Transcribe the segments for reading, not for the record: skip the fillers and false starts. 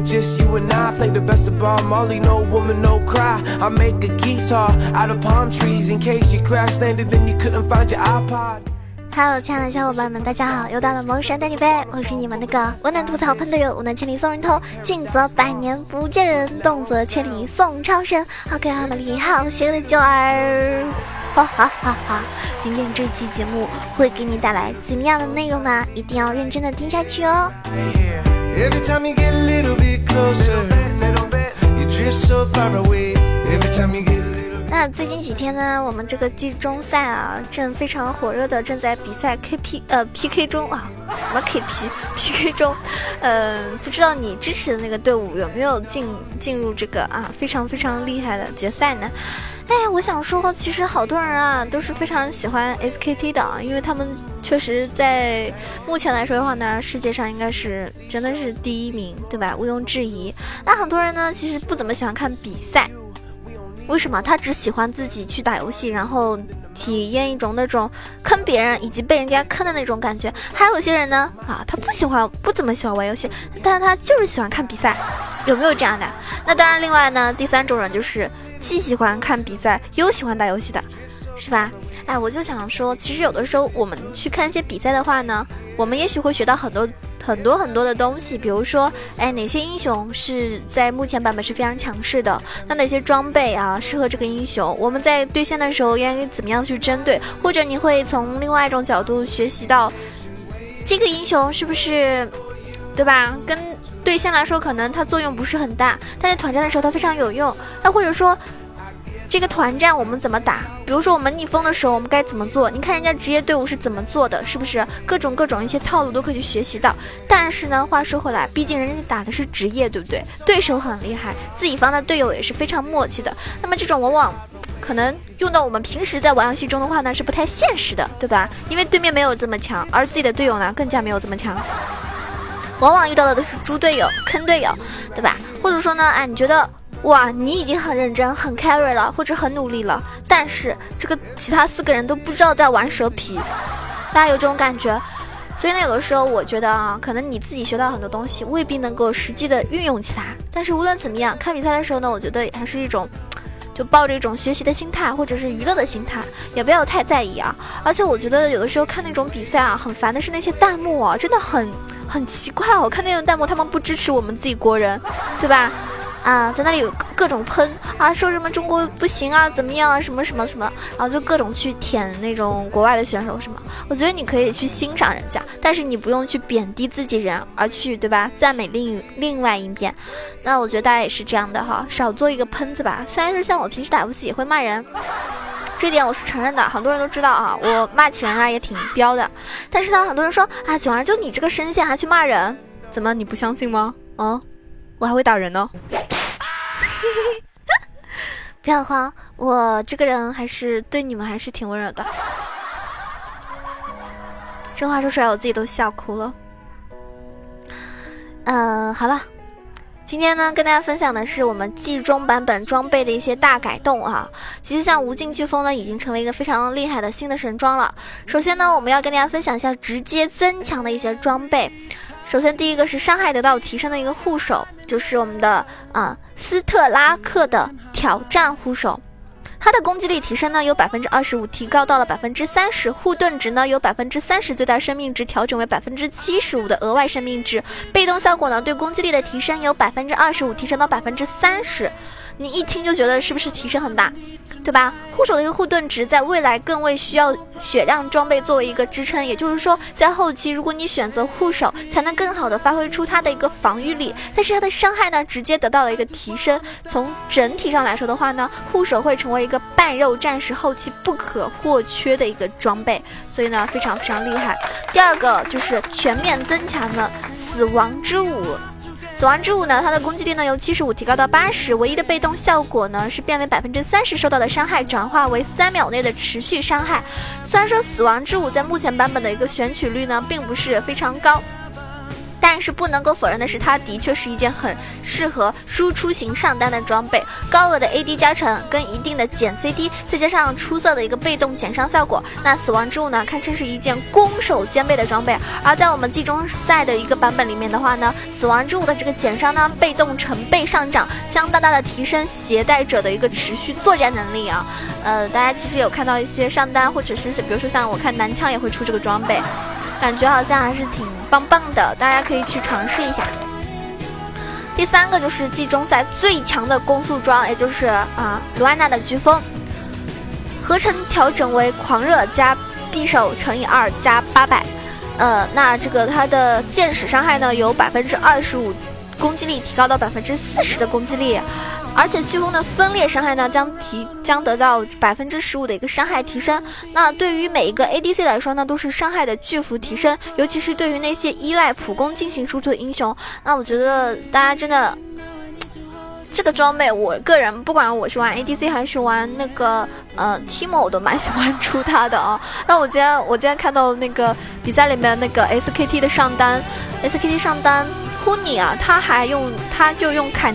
was just you and I. Played the best of Bob Marley, no woman, no cry. I make a guitar out of palm trees. In case you crash landed and you couldn't find your iPod.Hello， 亲爱的小伙伴们，大家好！又到了萌神带你飞，我是你们那个我能吐槽喷队友，我能千里送人头，近则百年不见人，动则千里送超神。OK， 好美丽，好邪恶的九儿，哈哈哈哈！今天这期节目会给你带来怎么样的内容呢？一定要认真的听下去哦。那最近几天呢，我们这个季中赛啊，正非常火热的正在比赛 PK 中啊，什么 PK 中，不知道你支持的那个队伍有没有进入这个啊非常非常厉害的决赛呢？哎，我想说，其实好多人啊都是非常喜欢 SKT 的，因为他们确实在目前来说的话呢，世界上应该是真的是第一名，对吧？毋庸置疑。那很多人呢，其实不怎么喜欢看比赛。为什么他只喜欢自己去打游戏，然后体验一种那种坑别人以及被人家坑的那种感觉？还有些人呢，啊，他不怎么喜欢玩游戏，但他就是喜欢看比赛，有没有这样的？那当然，另外呢，第三种人就是既喜欢看比赛又喜欢打游戏的，是吧？哎，我就想说，其实有的时候我们去看一些比赛的话呢，我们也许会学到很多的东西，比如说，哎，哪些英雄是在目前版本是非常强势的？那哪些装备啊适合这个英雄？我们在对线的时候应该怎么样去针对？或者你会从另外一种角度学习到，这个英雄是不是，对吧？跟对线来说，可能它作用不是很大，但是团战的时候它非常有用。那或者说，这个团战我们怎么打？比如说我们逆风的时候我们该怎么做？你看人家职业队伍是怎么做的，是不是各种一些套路都可以去学习到？但是呢，话说回来，毕竟人家打的是职业，对不对？对手很厉害，自己方的队友也是非常默契的，那么这种往往可能用到我们平时在玩游戏中的话呢是不太现实的，对吧？因为对面没有这么强，而自己的队友呢更加没有这么强，往往遇到的都是猪队友、坑队友，对吧？或者说呢，哎，你觉得哇，你已经很认真、很 carry 了，或者很努力了，但是这个其他四个人都不知道在玩蛇皮，大家有这种感觉。所以呢，有的时候我觉得啊，可能你自己学到很多东西，未必能够实际的运用起来。但是无论怎么样，看比赛的时候呢，我觉得还是一种就抱着一种学习的心态，或者是娱乐的心态，也不要太在意啊。而且我觉得有的时候看那种比赛啊，很烦的是那些弹幕啊，真的很奇怪。我看那种弹幕，他们不支持我们自己国人，对吧？啊，在那里有各种喷啊，说什么中国不行啊，怎么样啊，什么什么什么，然后就各种去舔那种国外的选手什么。我觉得你可以去欣赏人家，但是你不用去贬低自己人，而去对吧赞美另外一边。那我觉得大家也是这样的哈，少做一个喷子吧。虽然是像我平时打游戏也会骂人，这点我是承认的，很多人都知道啊，我骂起人啊也挺彪的。但是呢，很多人说啊，九儿就你这个声线还去骂人，怎么你不相信吗？啊，我还会打人呢。不要慌，我这个人还是对你们还是挺温柔的。这话说出来我自己都笑哭了。好了，今天呢跟大家分享的是我们季中版本装备的一些大改动啊。其实像无尽飓风呢已经成为一个非常厉害的新的神装了。首先呢，我们要跟大家分享一下直接增强的一些装备。首先第一个是伤害得到提升的一个护手，就是我们的斯特拉克的挑战护手，它的攻击力提升呢由 25% 提高到了 30%， 护盾值呢由 30%， 最大生命值调整为 75% 的额外生命值，被动效果呢对攻击力的提升由 25% 提升到 30%， 你一听就觉得是不是提升很大，对吧？护手的一个护盾值在未来更为需要血量装备作为一个支撑，也就是说在后期如果你选择护手才能更好的发挥出它的一个防御力，但是它的伤害呢直接得到了一个提升。从整体上来说的话呢，护手会成为一个半肉战士后期不可或缺的一个装备，所以呢非常非常厉害。第二个就是全面增强了死亡之舞。死亡之舞呢，它的攻击力呢由75提高到80，唯一的被动效果呢是变为 30% 受到的伤害转化为3秒内的持续伤害。虽然说死亡之舞在目前版本的一个选取率呢并不是非常高，但是不能够否认的是，它的确是一件很适合输出型上单的装备。高额的 AD 加成跟一定的减 CD， 再加上出色的一个被动减伤效果，那死亡之物呢，堪称是一件攻守兼备的装备。而在我们季中赛的一个版本里面的话呢，死亡之物的这个减伤呢，被动成倍上涨，将大大的提升携带者的一个持续作战能力啊。大家其实有看到一些上单，或者是比如说像我看男枪也会出这个装备，感觉好像还是挺棒棒的，大家可以去尝试一下。第三个就是季中赛最强的攻速装，也就是卢安娜的飓风，合成调整为狂热加匕首×2加800。那这个它的箭矢伤害呢，由25%攻击力提高到40%的攻击力，而且飓风的分裂伤害呢将得到15%的一个伤害提升。那对于每一个 ADC 来说呢，都是伤害的巨幅提升，尤其是对于那些依赖普攻进行输出的英雄。那我觉得大家真的这个装备，我个人不管我是玩 ADC 还是玩那个Teemo， 我都蛮喜欢出它的啊。那我今天看到那个比赛里面那个 SKT 的上单 Huni 啊，他用凯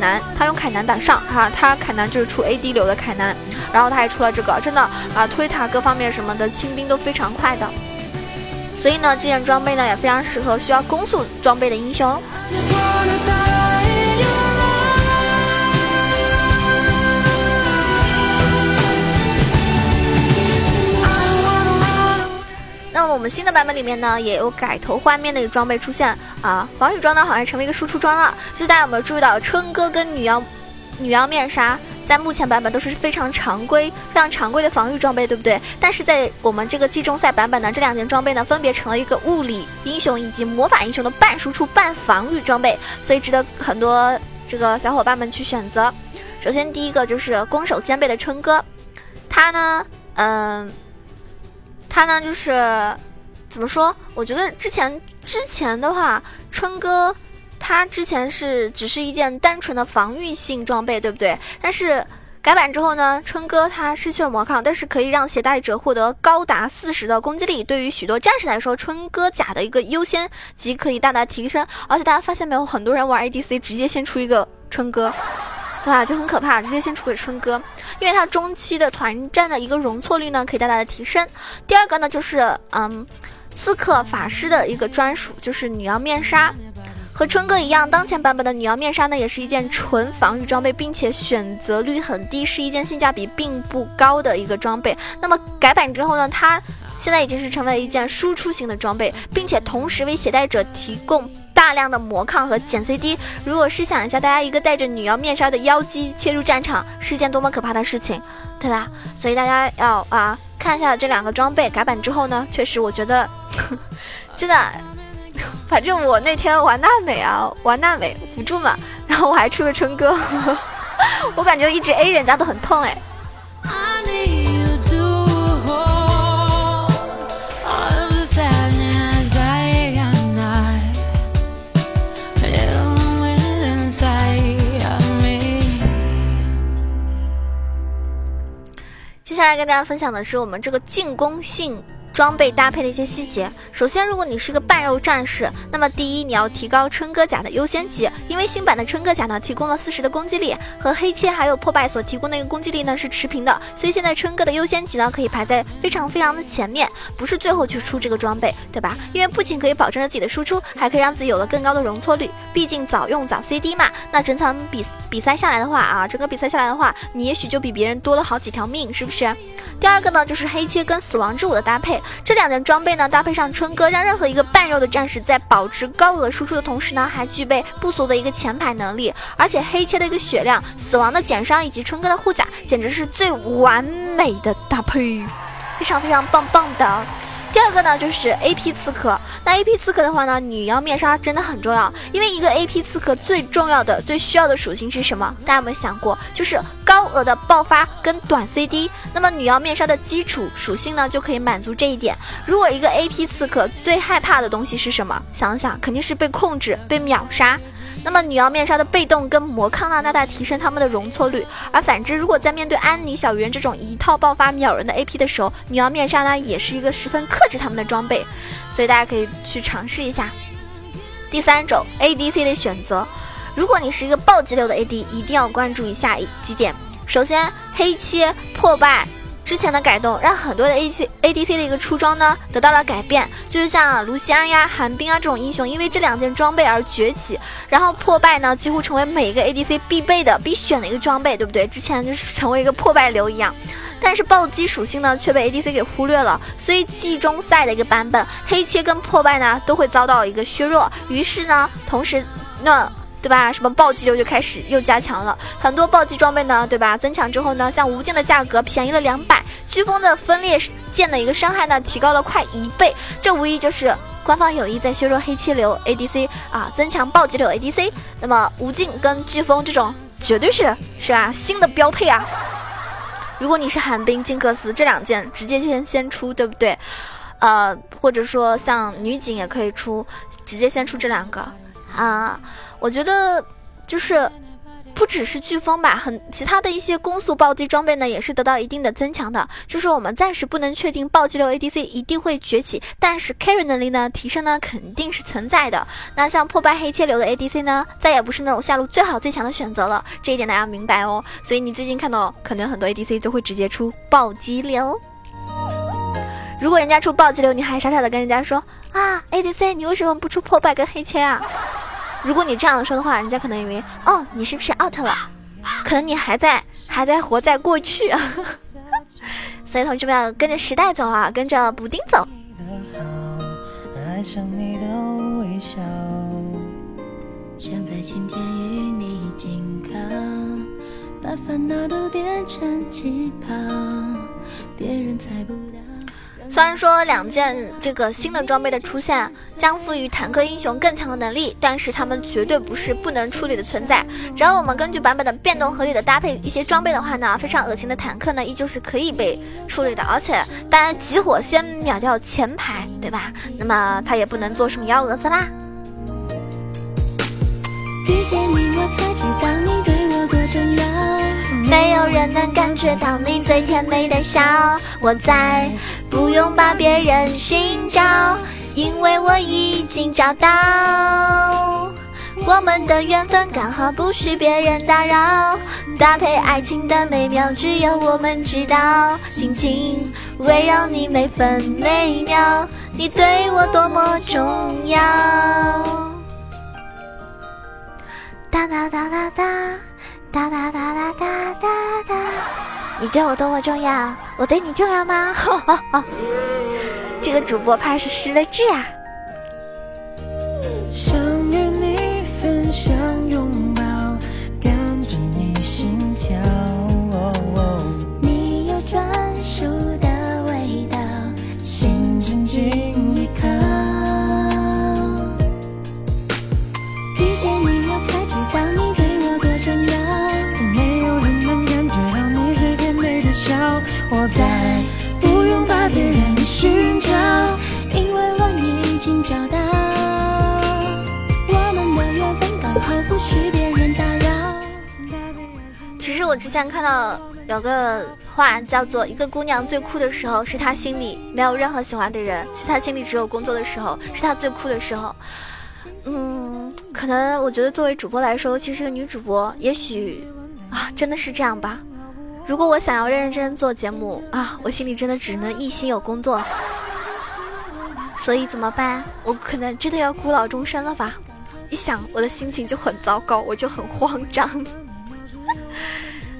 南打上哈，他凯南就是出 AD 流的凯南，然后他还出了这个，真的推塔各方面什么的清兵都非常快的，所以呢这件装备呢也非常适合需要攻速装备的英雄。那我们新的版本里面呢，也有改头换面的一个装备出现啊，防御装呢好像成为一个输出装了。就大家有没有注意到，春哥跟女妖面纱在目前版本都是非常常规的防御装备，对不对？但是在我们这个季中赛版本呢，这两件装备呢分别成了一个物理英雄以及魔法英雄的半输出半防御装备，所以值得很多这个小伙伴们去选择。首先第一个就是攻守兼备的春哥，他呢就是怎么说，我觉得之前的话，春哥他之前只是一件单纯的防御性装备，对不对？但是改版之后呢，春哥他失去了魔抗，但是可以让携带者获得高达40%的攻击力。对于许多战士来说，春哥甲的一个优先级可以大大提升。而且大家发现没有，很多人玩 ADC 直接先出一个春哥，对吧？就很可怕，直接先出给春哥，因为他中期的团战的一个容错率呢可以大大的提升。第二个呢就是刺客法师的一个专属，就是女妖面纱。和春哥一样，当前版本的女妖面纱呢也是一件纯防御装备，并且选择率很低，是一件性价比并不高的一个装备。那么改版之后呢，它现在已经是成为一件输出型的装备，并且同时为携带者提供大量的魔抗和减 CD。 如果试想一下，大家一个带着女妖面纱的妖姬切入战场是一件多么可怕的事情，对吧？所以大家要看一下这两个装备改版之后呢，确实我觉得真的，反正我那天玩娜美辅助嘛，然后我还出个春哥我感觉一直 A 人家都很痛哎。接下来跟大家分享的是我们这个进攻性装备搭配的一些细节。首先，如果你是个半肉战士，那么第一，你要提高春哥甲的优先级，因为新版的春哥甲呢提供了40%的攻击力，和黑切还有破败所提供的一个攻击力呢是持平的，所以现在春哥的优先级呢可以排在非常非常的前面，不是最后去出这个装备，对吧？因为不仅可以保证了自己的输出，还可以让自己有了更高的容错率，毕竟早用早 CD 嘛。那整场比赛下来的话整个比赛下来的话，你也许就比别人多了好几条命，是不是？第二个呢就是黑切跟死亡之舞的搭配，这两件装备呢搭配上春哥，让任何一个半肉的战士在保持高额输出的同时呢，还具备不俗的一个前排能力。而且黑切的一个血量、死亡的减伤以及春哥的护甲，简直是最完美的搭配，非常非常棒棒的。第二个呢就是 AP 刺客，那 AP 刺客的话呢，女妖面纱真的很重要，因为一个 AP 刺客最重要的、最需要的属性是什么？大家有没有想过？就是高额的爆发跟短 CD。 那么女妖面纱的基础属性呢就可以满足这一点。如果一个 AP 刺客最害怕的东西是什么？想想肯定是被控制、被秒杀。那么女妖面纱的被动跟魔抗呢大大提升他们的容错率，而反之，如果在面对安妮、小圆这种一套爆发秒人的 AP 的时候，女妖面纱呢也是一个十分克制他们的装备，所以大家可以去尝试一下。第三种 ADC 的选择，如果你是一个暴击流的 AD， 一定要关注以下几点。首先，黑切破败之前的改动让很多的 ADC 的一个出装呢得到了改变，就是像卢锡安呀、寒冰啊这种英雄因为这两件装备而崛起，然后破败呢几乎成为每一个 ADC 必备的必选的一个装备，对不对？之前就是成为一个破败流一样，但是暴击属性呢却被 ADC 给忽略了，所以季中赛的一个版本黑切跟破败呢都会遭到一个削弱，于是呢同时那对吧，什么暴击流就开始又加强了，很多暴击装备呢，对吧？增强之后呢，像无尽的价格便宜了200，飓风的分裂剑的一个伤害呢提高了快1倍，这无疑就是官方有意在削弱黑切流 ADC 啊，增强暴击流 ADC。那么无尽跟飓风这种绝对是吧新的标配啊！如果你是寒冰、金克斯这两件直接先出，对不对？或者说像女警也可以出，直接先出这两个啊。我觉得就是不只是飓风吧，其他的一些攻速暴击装备呢也是得到一定的增强的，就是我们暂时不能确定暴击流 ADC 一定会崛起，但是 carry 能力呢提升呢肯定是存在的。那像破败黑切流的 ADC 呢再也不是那种下路最好最强的选择了，这一点大家明白哦。所以你最近看到可能很多 ADC 都会直接出暴击流，如果人家出暴击流你还傻傻的跟人家说啊 ADC 你为什么不出破败跟黑切啊，如果你这样说的话，人家可能以为哦，你是不是 out 了？可能你还在活在过去，所以同志们要跟着时代走啊，跟着补丁走。爱上你的微笑，想在今天与你紧靠，把烦恼都变成气泡，别人猜不到。虽然说两件这个新的装备的出现将赋予坦克英雄更强的能力，但是他们绝对不是不能处理的存在，只要我们根据版本的变动合理的搭配一些装备的话呢，非常恶心的坦克呢依旧是可以被处理的，而且当然集火先秒掉前排，对吧？那么他也不能做什么幺蛾子啦。遇见你我才知道你对我多重要，没有人能感觉到你最甜美的笑，我在不用把别人寻找，因为我已经找到，我们的缘分刚好不许别人打扰，搭配爱情的美妙只有我们知道，紧紧围绕你每分每秒，你对我多么重要，哒哒哒哒哒哒哒哒哒哒哒哒，你对我多么重要，我对你重要吗？呵呵呵，这个主播怕是失了智啊。想与你分享拥抱，跟着你心跳、哦哦、你有专属的味道，心紧紧依靠，遇见你我才知道你对我多重要，没有人能感觉到你最甜美的笑，我在不用把别人寻找，因为我已经找到，我们的缘分刚好不许别人打扰。其实我之前看到有个话叫做，一个姑娘最酷的时候是她心里没有任何喜欢的人，是她心里只有工作的时候，是她最酷的时候。可能我觉得作为主播来说，其实女主播也许啊真的是这样吧。如果我想要认认真真做节目啊，我心里真的只能一心有工作，所以怎么办？我可能真的要孤老终生了吧？一想我的心情就很糟糕，我就很慌张。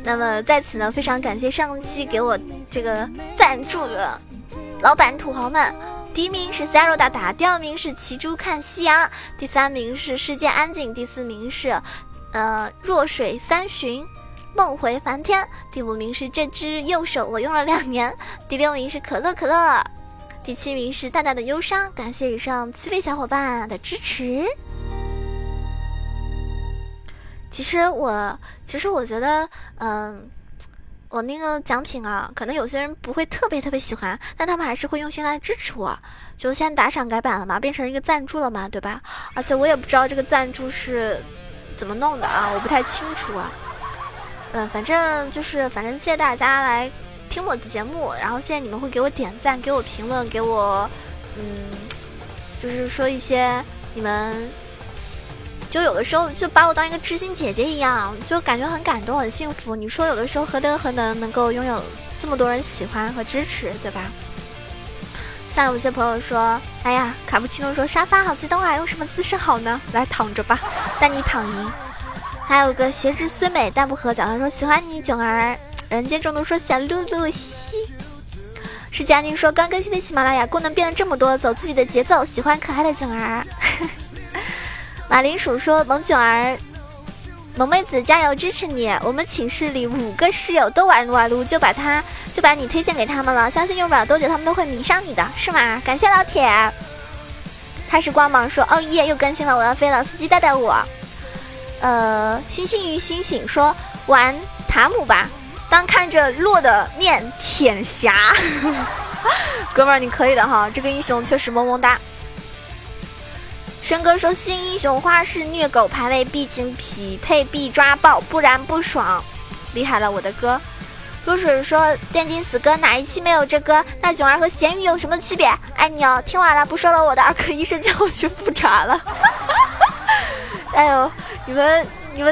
那么在此呢，非常感谢上期给我这个赞助的老板土豪们。第一名是 Zero 大大，第二名是骑猪看夕阳，第三名是世界安静，第四名是弱水三巡。梦回梵天，第五名是这只右手我用了2年，第六名是可乐可乐，第七名是大大的忧伤。感谢以上7位小伙伴的支持。其实我觉得我那个奖品啊，可能有些人不会特别特别喜欢，但他们还是会用心来支持我，就先打赏改版了嘛，变成一个赞助了嘛，对吧？而且我也不知道这个赞助是怎么弄的啊，我不太清楚啊。反正谢谢大家来听我的节目，然后谢谢你们会给我点赞，给我评论，给我就是说一些你们就有的时候就把我当一个知心姐姐一样，就感觉很感动很幸福。你说有的时候何德何能能够拥有这么多人喜欢和支持，对吧？像有些朋友说，哎呀，卡布奇诺说沙发好激动啊，用什么姿势好呢？来躺着吧，带你躺赢。还有个鞋质虽美但不合脚，他说喜欢你囧儿，人间中毒说小露露西。是佳宁说刚更新的喜马拉雅功能变了这么多，走自己的节奏，喜欢可爱的囧儿。马铃薯说萌囧儿，萌妹子加油，支持你！我们寝室里5个室友都玩撸啊撸，就把你推荐给他们了，相信用不了多久他们都会迷上你的，是吗？感谢老铁。他是光芒说哦耶，又更新了，我要飞了，司机带带我。星星与星星说玩塔姆吧。当看着落的念舔侠。哥们儿你可以的哈，这个英雄确实萌萌哒。申哥说新英雄花式虐狗排位，毕竟匹配必抓爆，不然不爽。厉害了我的哥。露水说电竞死哥哪一期没有这歌，那囧儿和咸鱼有什么区别？爱你哦。听完了不说了，我的2个医生叫我去复查了。哎呦，你们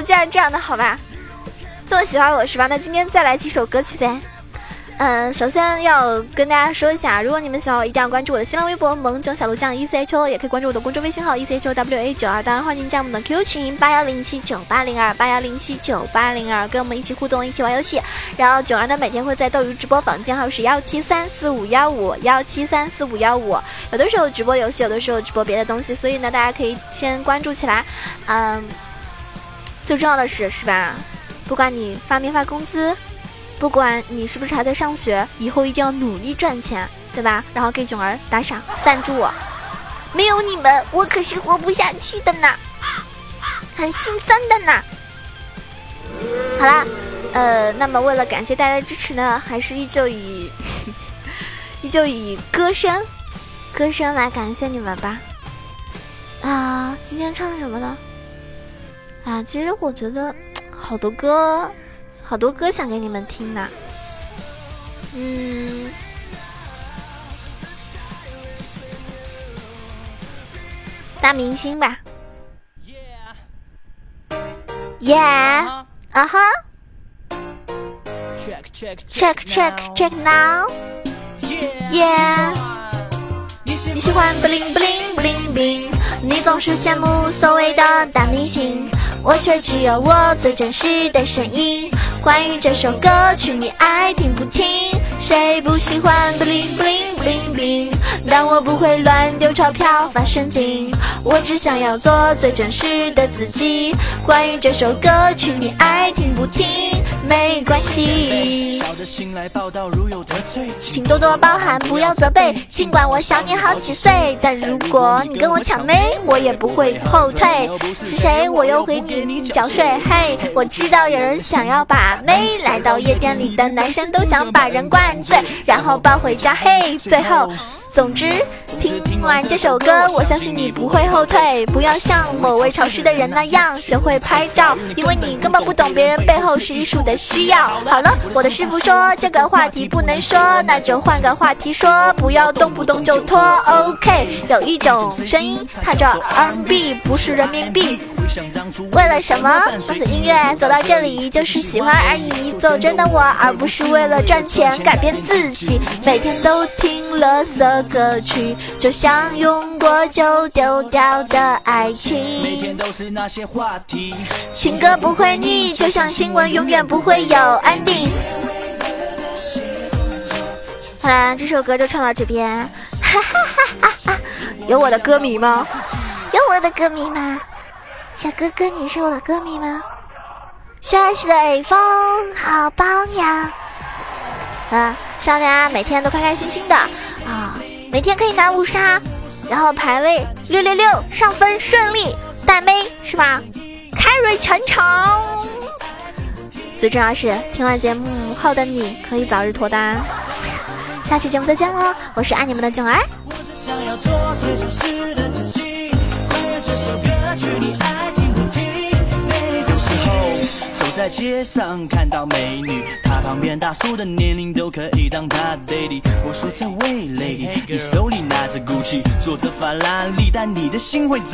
竟然这样的好吧，这么喜欢我是吧？那今天再来几首歌曲呗。首先要跟大家说一下，如果你们喜欢我，一定要关注我的新浪微博萌囧小鹿酱 ECHO， 也可以关注我的公众微信号 ECHOWA92， 当然欢迎加入我们的 QQ 群81079802 81079802，跟我们一起互动，一起玩游戏。然后囧儿呢每天会在斗鱼直播房间号是1734515 1734515，有的时候直播游戏，有的时候直播别的东西，所以呢大家可以先关注起来。最重要的是吧，不管你发没发工资，不管你是不是还在上学，以后一定要努力赚钱，对吧？然后给囧儿打赏赞助我，没有你们我可是活不下去的呢，很心酸的呢。好啦，那么为了感谢大家的支持呢，还是依旧以歌声来感谢你们吧。啊，今天唱什么呢？啊，其实我觉得好多歌想给你们听呢。大明星吧。耶，啊哈。Check now。耶。你喜欢 bling bling bling bling， 你总是羡慕所谓的大明星。我却只有我最真实的声音，关于这首歌曲你爱听不听？谁不喜欢 bling bling bling bling， 但我不会乱丢钞票发神经，我只想要做最真实的自己，关于这首歌曲你爱听不听？没关系，请多多包涵，不要责备，尽管我小你好几岁，但如果你跟我抢妹，我也不会后退，是谁我又给你缴税。嘿，我知道有人想要把妹，来到夜店里的男生都想把人灌醉，然后抱回家。嘿，最后总之听完这首歌，我相信你不会后退，不要像某位潮湿的人那样学会拍照，因为你根本不懂别人背后是艺术的需要。好了，我的师傅说这个话题不能说，那就换个话题说，不要动不动就拖。 OK， 有一种声音踏着 R&B 不是人民币，为了什么放肆音乐走到这里，就是喜欢而已，做真的我，而不是为了赚钱改变自己，每天都听了色歌曲，就像用过就丢掉的爱情，情歌不会腻，就像新闻永远不会有安定。好啦，这首歌就唱到这边。哈哈哈哈，有我的歌迷吗？有我的歌迷吗？小哥哥你是我的歌迷吗？学习的耳风好榜样。希望大家每天都开开心心的啊，每天可以拿5杀，然后排位666，上分顺利，带妹是吧？carry 全场。最重要是听完节目后的你可以早日脱单。下期节目再见喽，我是爱你们的囧儿。我只想要做最真实的自己，关于这首歌曲你爱听不听？那个时候走在街上看到美女，她旁边大叔的年龄都可以当她 daddy。我说这位 lady， 你手里拿着 Gucci， 坐着法拉利，但你的心会。